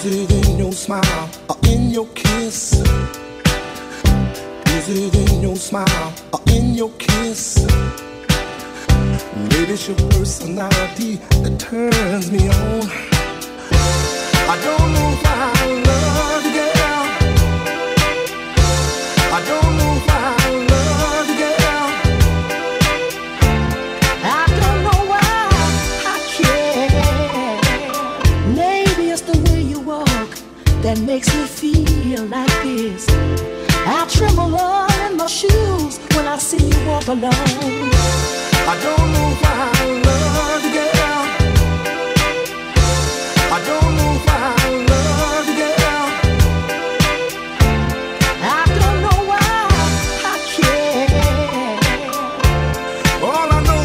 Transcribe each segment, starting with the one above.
Is it in your smile or in your kiss? Is it in your smile or in your kiss? Maybe it's your personality that turns me on. I don't know why I love you, girl. I don't know why I love you, girl. I don't know why I care. Maybe it's the way you walk that makes me feel like this. I tremble all in my shoes when I see you walk alone. I don't know why I love you, girl. I don't know why I love you, girl. I don't know why I care. All I know,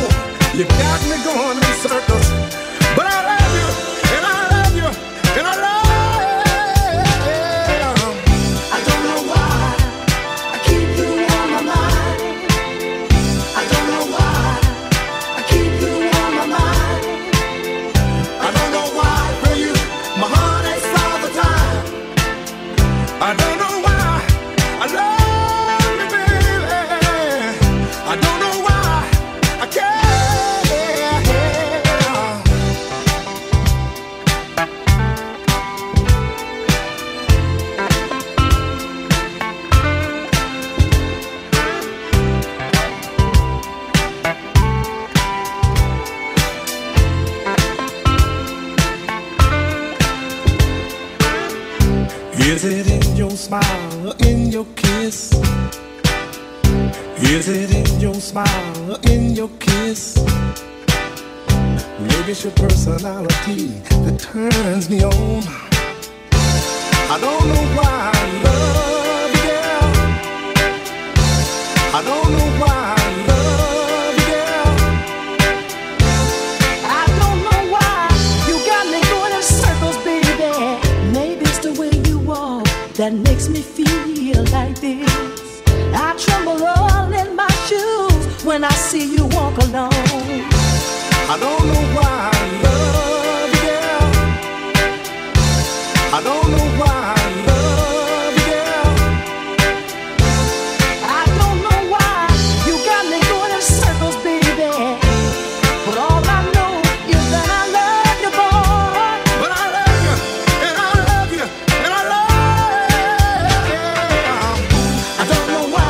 you got me going in circles, but I love you, and I love you, and I love you. I don't know why I keep you on my mind. I don't know why. I don't know why I love you, baby. I don't know why I care. Is it smile in your kiss? Is it in your smile, in your kiss? Maybe it's your personality that turns me on. I don't know why I love you, girl. I don't know why I love you, girl. I don't know why you got me going in circles, baby. Maybe it's the way you walk that makes me feel like this. I tremble all in my shoes when I see you walk alone. I don't know why I love you, girl. I don't know why I love you, girl. I don't know why you got me going in circles, baby. But all I know is that I love you, boy. But I love you, and I love you, and I love you.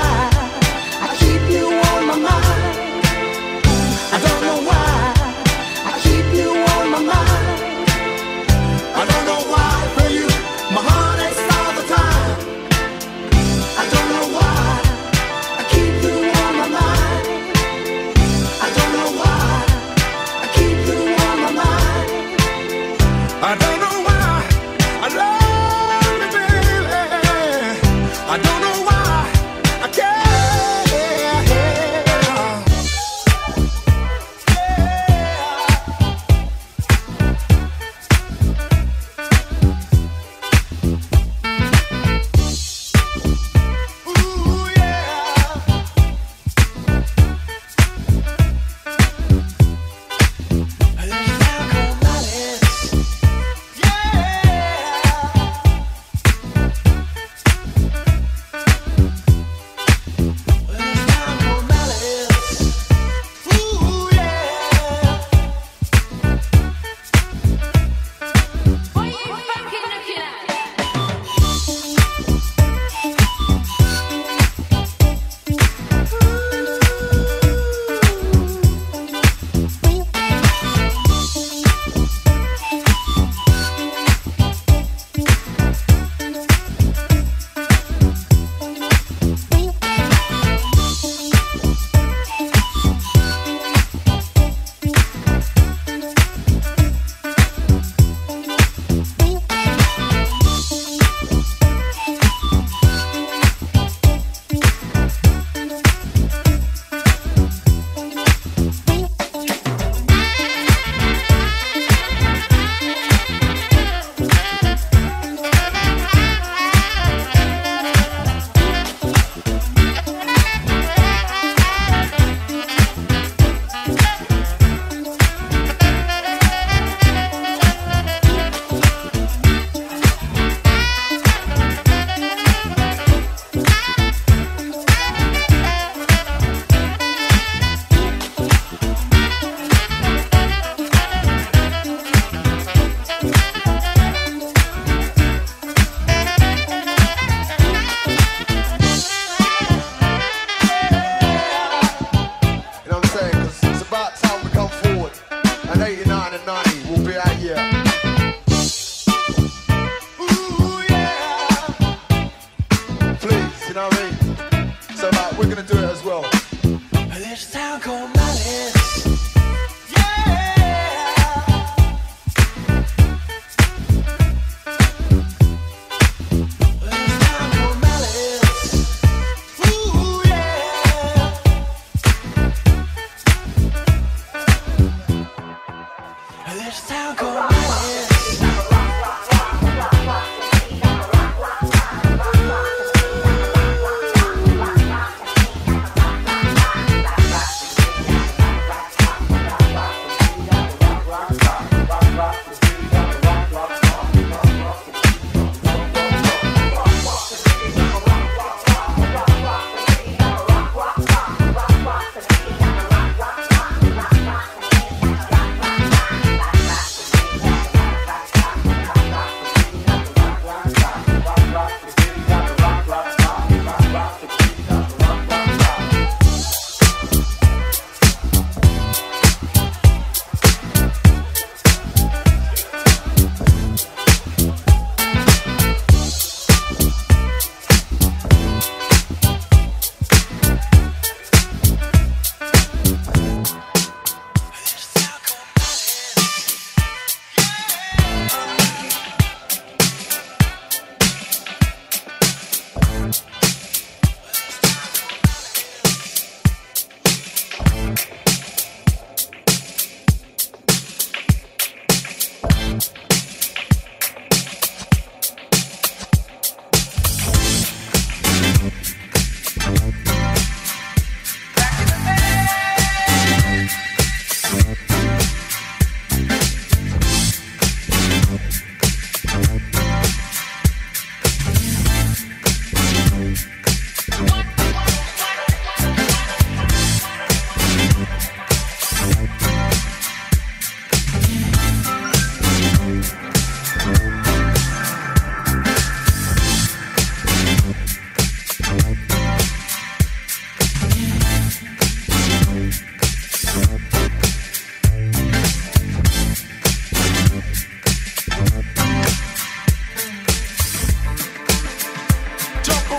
I keep you on my mind. I don't know why I keep you.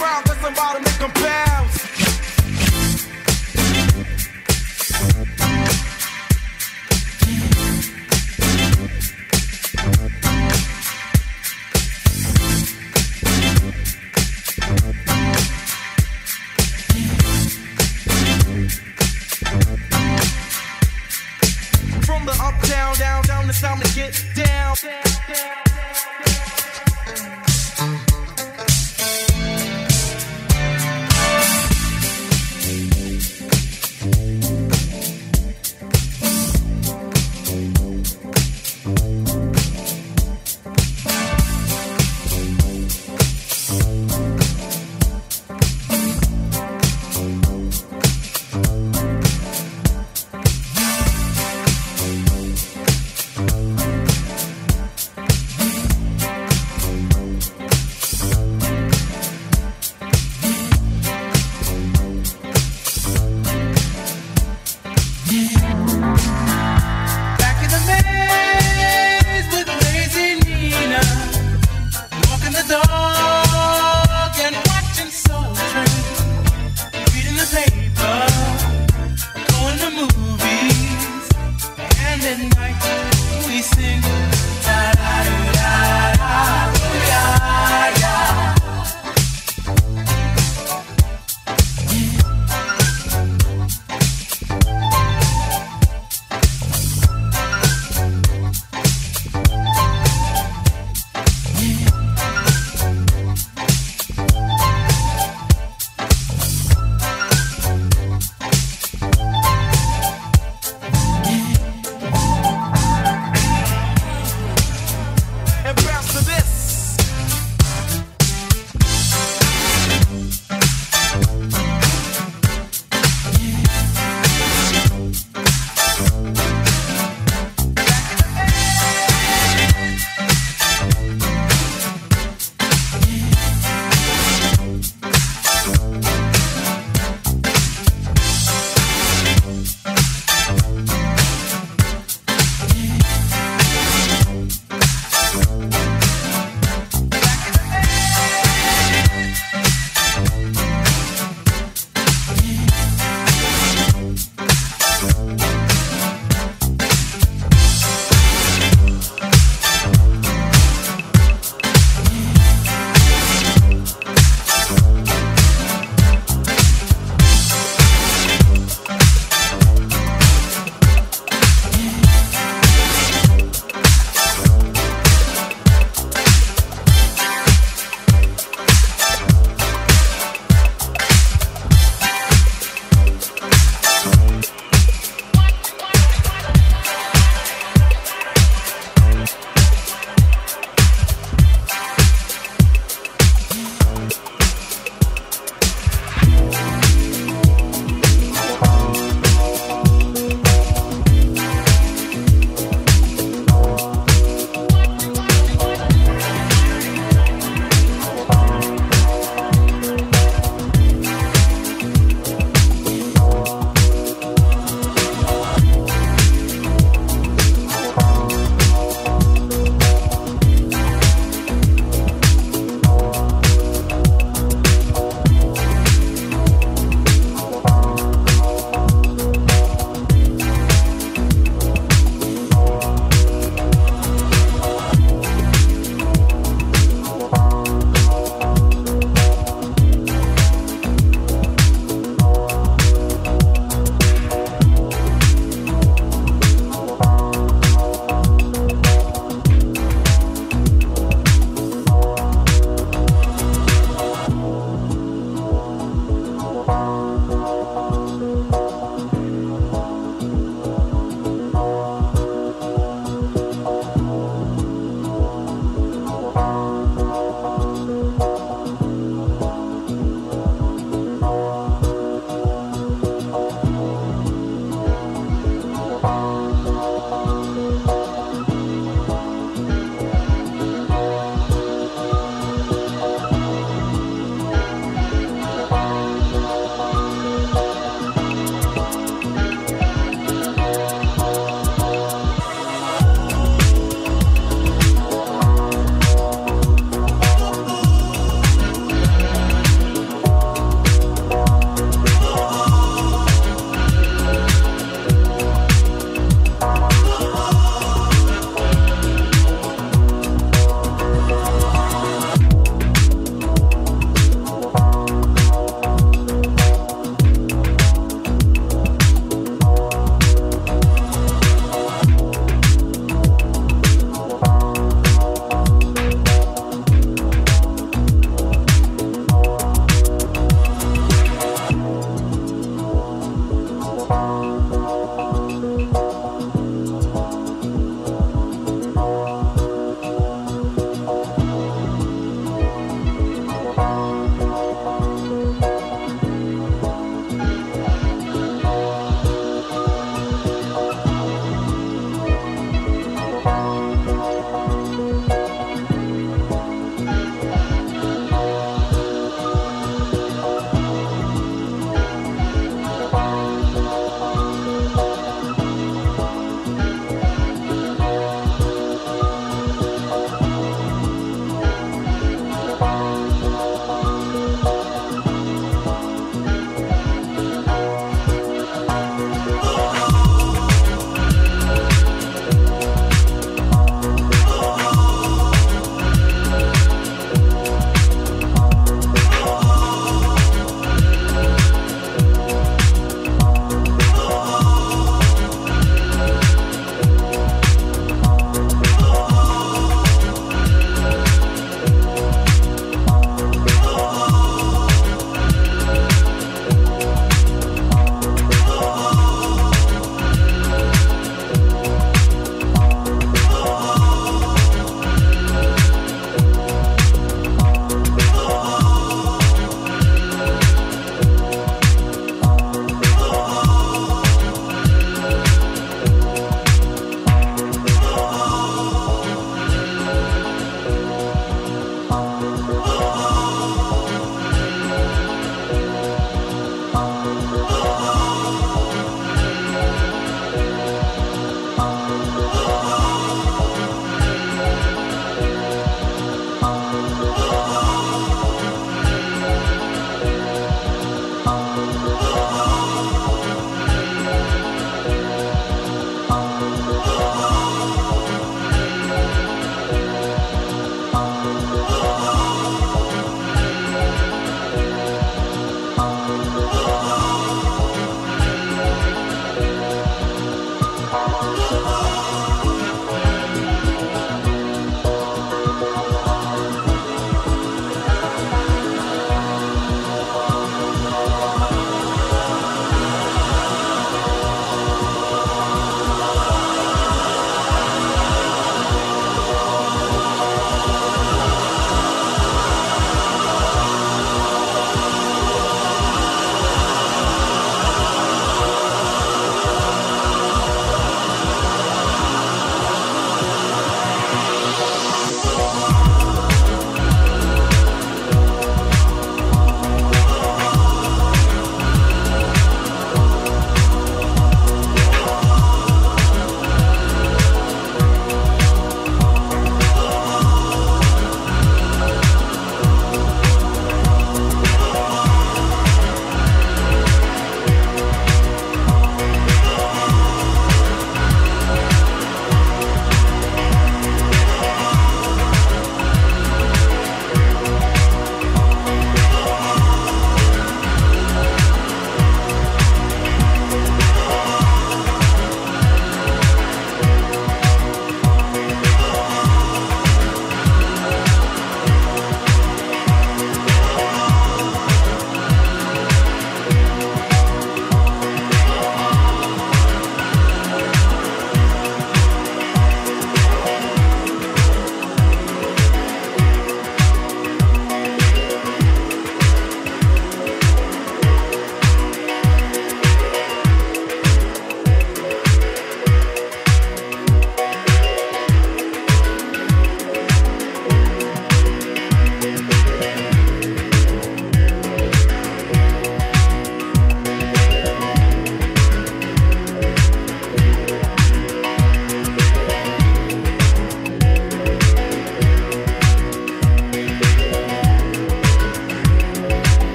around, let somebody make them bounce. From the up, down, down, down, it's time to get down, down, down.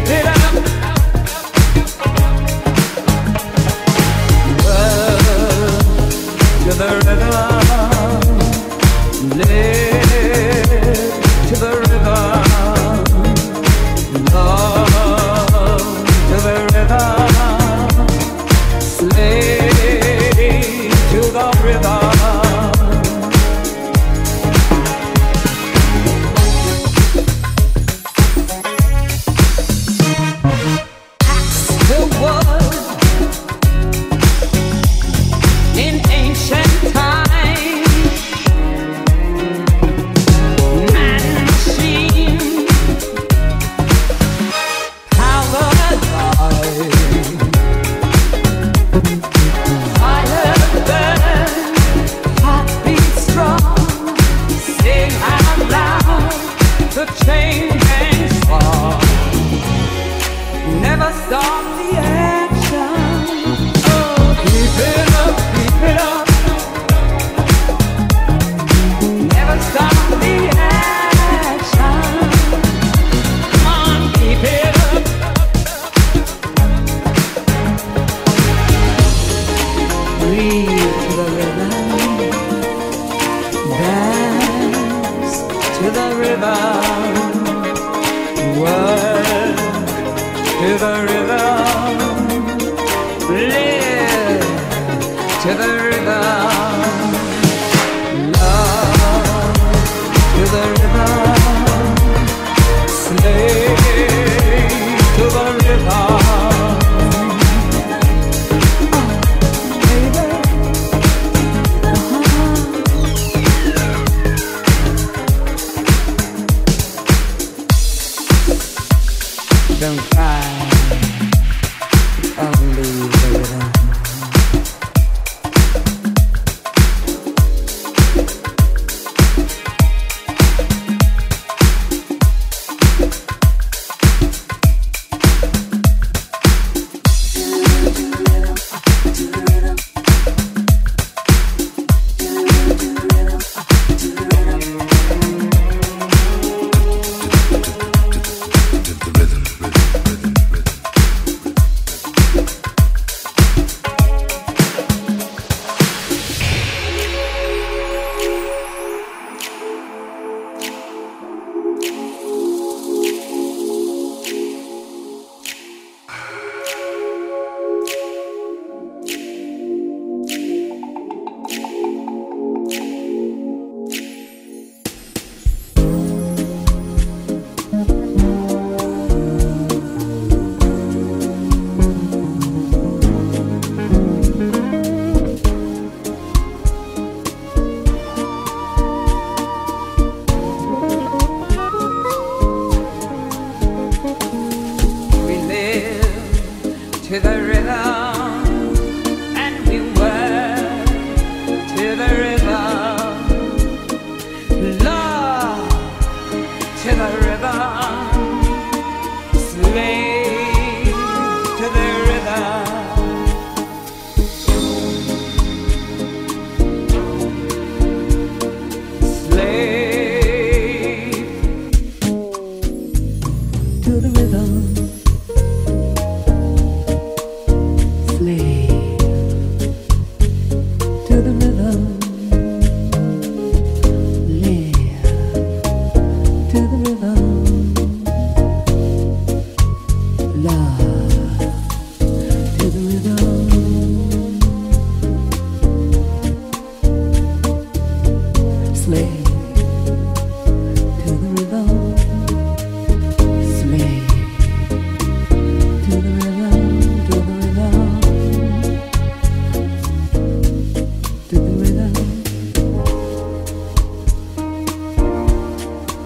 made it up. Love to the rhythm, live to the rhythm, love to the rhythm, slave to the rhythm.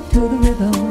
To the rhythm.